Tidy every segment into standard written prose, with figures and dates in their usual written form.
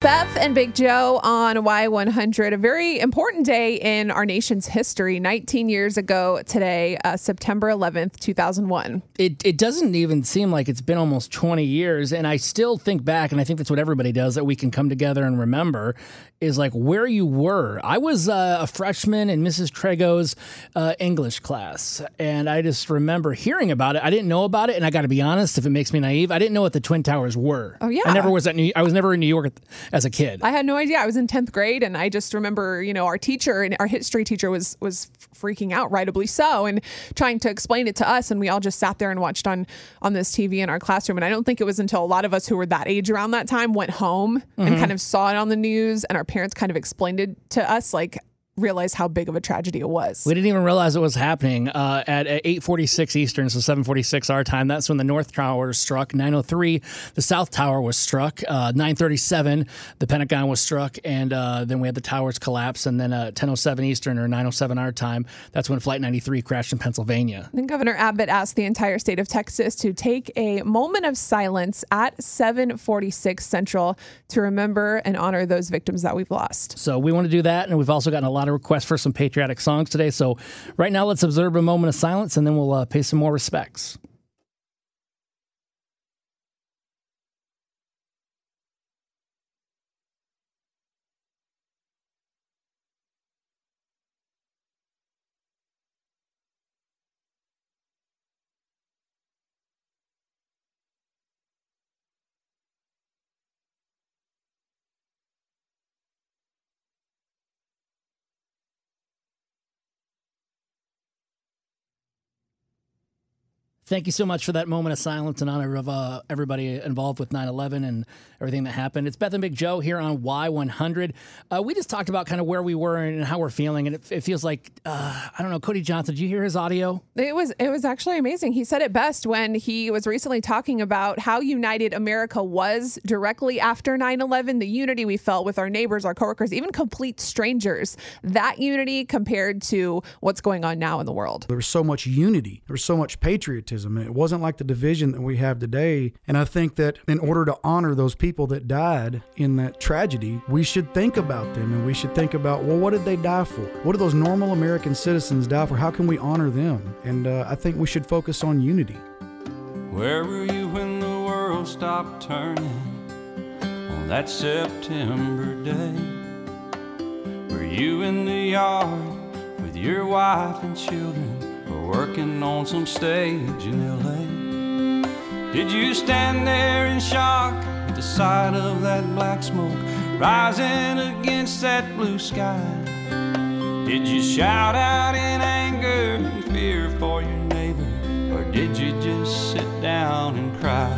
Beth and Big Joe on Y100, a very important day in our nation's history. 19 years ago today, September 11th, 2001. It doesn't even seem like it's been almost 20 years. And I still think back, and I think that's what everybody does, that we can come together and remember, is like where you were. I was a freshman in Mrs. Trego's English class. And I just remember hearing about it. I didn't know about it. And I got to be honest, if it makes me naive, I didn't know what the Twin Towers were. Oh, yeah. I was never in New York as a kid. I had no idea. I was in 10th grade, and I just remember, our teacher, and our history teacher was freaking out, rightly so, and trying to explain it to us, and we all just sat there and watched on this TV in our classroom. And I don't think it was until a lot of us who were that age around that time went home and kind of saw it on the news, and our parents kind of explained it to us, like realized how big of a tragedy it was. We didn't even realize it was happening at 8:46 Eastern, so 7:46 our time. That's when the North Tower struck. 9:03, the South Tower was struck. 9:37, the Pentagon was struck, and then we had the towers collapse. And then 10:07 Eastern, or 9:07 our time, that's when Flight 93 crashed in Pennsylvania. Then Governor Abbott asked the entire state of Texas to take a moment of silence at 7:46 Central to remember and honor those victims that we've lost. So we want to do that, and we've also gotten a lot of requests for some patriotic songs today. So right now, let's observe a moment of silence, and then we'll pay some more respects. Thank you so much for that moment of silence in honor of everybody involved with 9/11 and everything that happened. It's Beth and Big Joe here on Y100. We just talked about kind of where we were and how we're feeling, and it feels like, I don't know, Cody Johnson, did you hear his audio? It was actually amazing. He said it best when he was recently talking about how united America was directly after 9/11, the unity we felt with our neighbors, our coworkers, even complete strangers. That unity compared to what's going on now in the world. There was so much unity. There was so much patriotism. I mean, it wasn't like the division that we have today. And I think that in order to honor those people that died in that tragedy, we should think about them, and we should think about, well, what did they die for? What do those normal American citizens die for? How can we honor them? And I think we should focus on unity. Where were you when the world stopped turning on that September day? Were you in the yard with your wife and children? Working on some stage in L.A. Did you stand there in shock at the sight of that black smoke rising against that blue sky? Did you shout out in anger and fear for your neighbor, or did you just sit down and cry?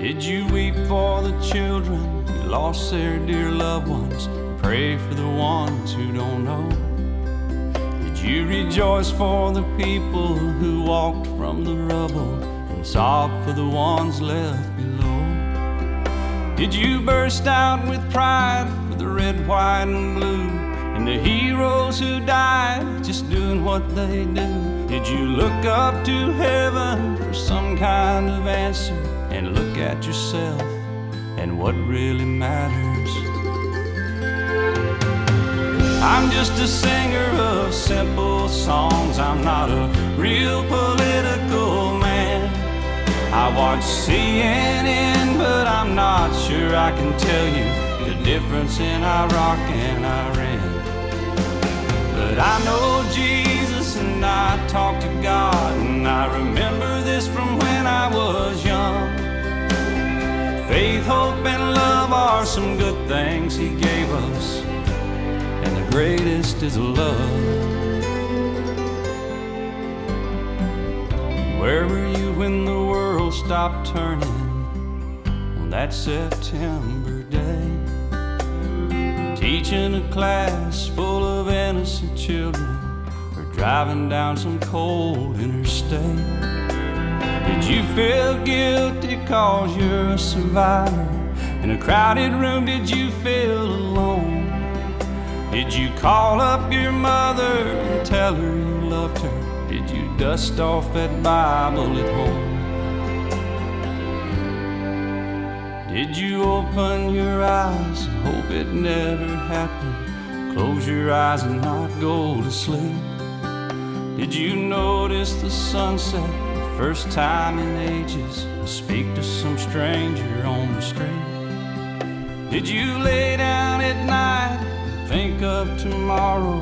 Did you weep for the children who lost their dear loved ones, pray for the ones who don't know? You rejoice for the people who walked from the rubble and sobbed for the ones left below. Did you burst out with pride for the red, white, and blue and the heroes who died just doing what they do? Did you look up to heaven for some kind of answer and look at yourself and what really matters? I'm just a singer of simple songs. I'm not a real political man. I watch CNN, but I'm not sure I can tell you the difference in Iraq and Iran. But I know Jesus, and I talk to God, and I remember this from when I was young. Faith, hope, and love are some good things He gave us, and the greatest is love. Where were you when the world stopped turning on that September day? Teaching a class full of innocent children, or driving down some cold interstate? Did you feel guilty 'cause you're a survivor? In a crowded room, did you feel alone? Did you call up your mother and tell her you loved her? Did you dust off that Bible at home? Did you open your eyes? Hope it never happened. Close your eyes and not go to sleep. Did you notice the sunset? The first time in ages. Speak to some stranger on the street. Did you lay down at night and think of tomorrow?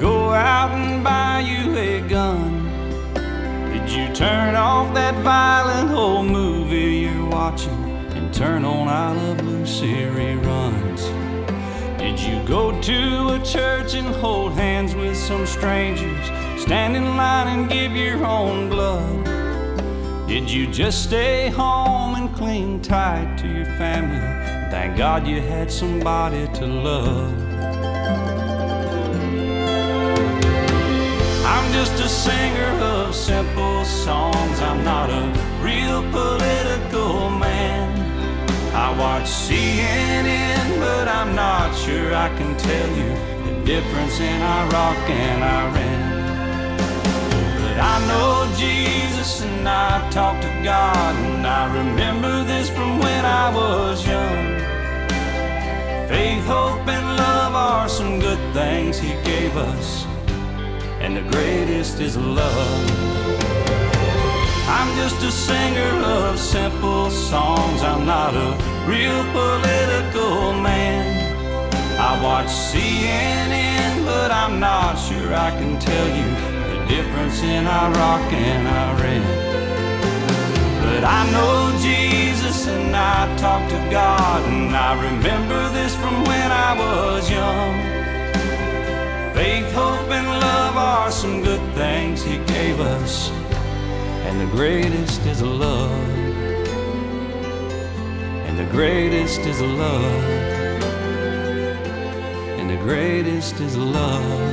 Go out and buy you a gun. Did you turn off that violent old movie you're watching? Turn on I Love Lucy reruns. Did you go to a church and hold hands with some strangers? Stand in line and give your own blood? Did you just stay home and cling tight to your family? Thank God you had somebody to love. I'm just a singer of simple songs. I'm not a real political man. I watch CNN, but I'm not sure I can tell you the difference in Iraq and Iran. But I know Jesus and I talk to God, and I remember this from when I was young. Faith, hope, and love are some good things He gave us, and the greatest is love. I'm just a singer of simple songs. I'm not a real political man. I watch CNN, but I'm not sure I can tell you the difference in Iraq and Iran. But I know Jesus and I talk to God, and I remember this from when I was young. Faith, hope, and love are some good things He gave us, and the greatest is love. And the greatest is love. And the greatest is love.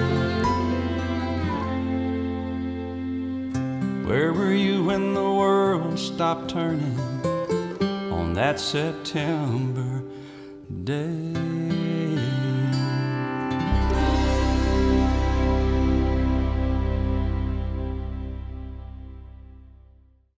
Where were you when the world stopped turning on that September day?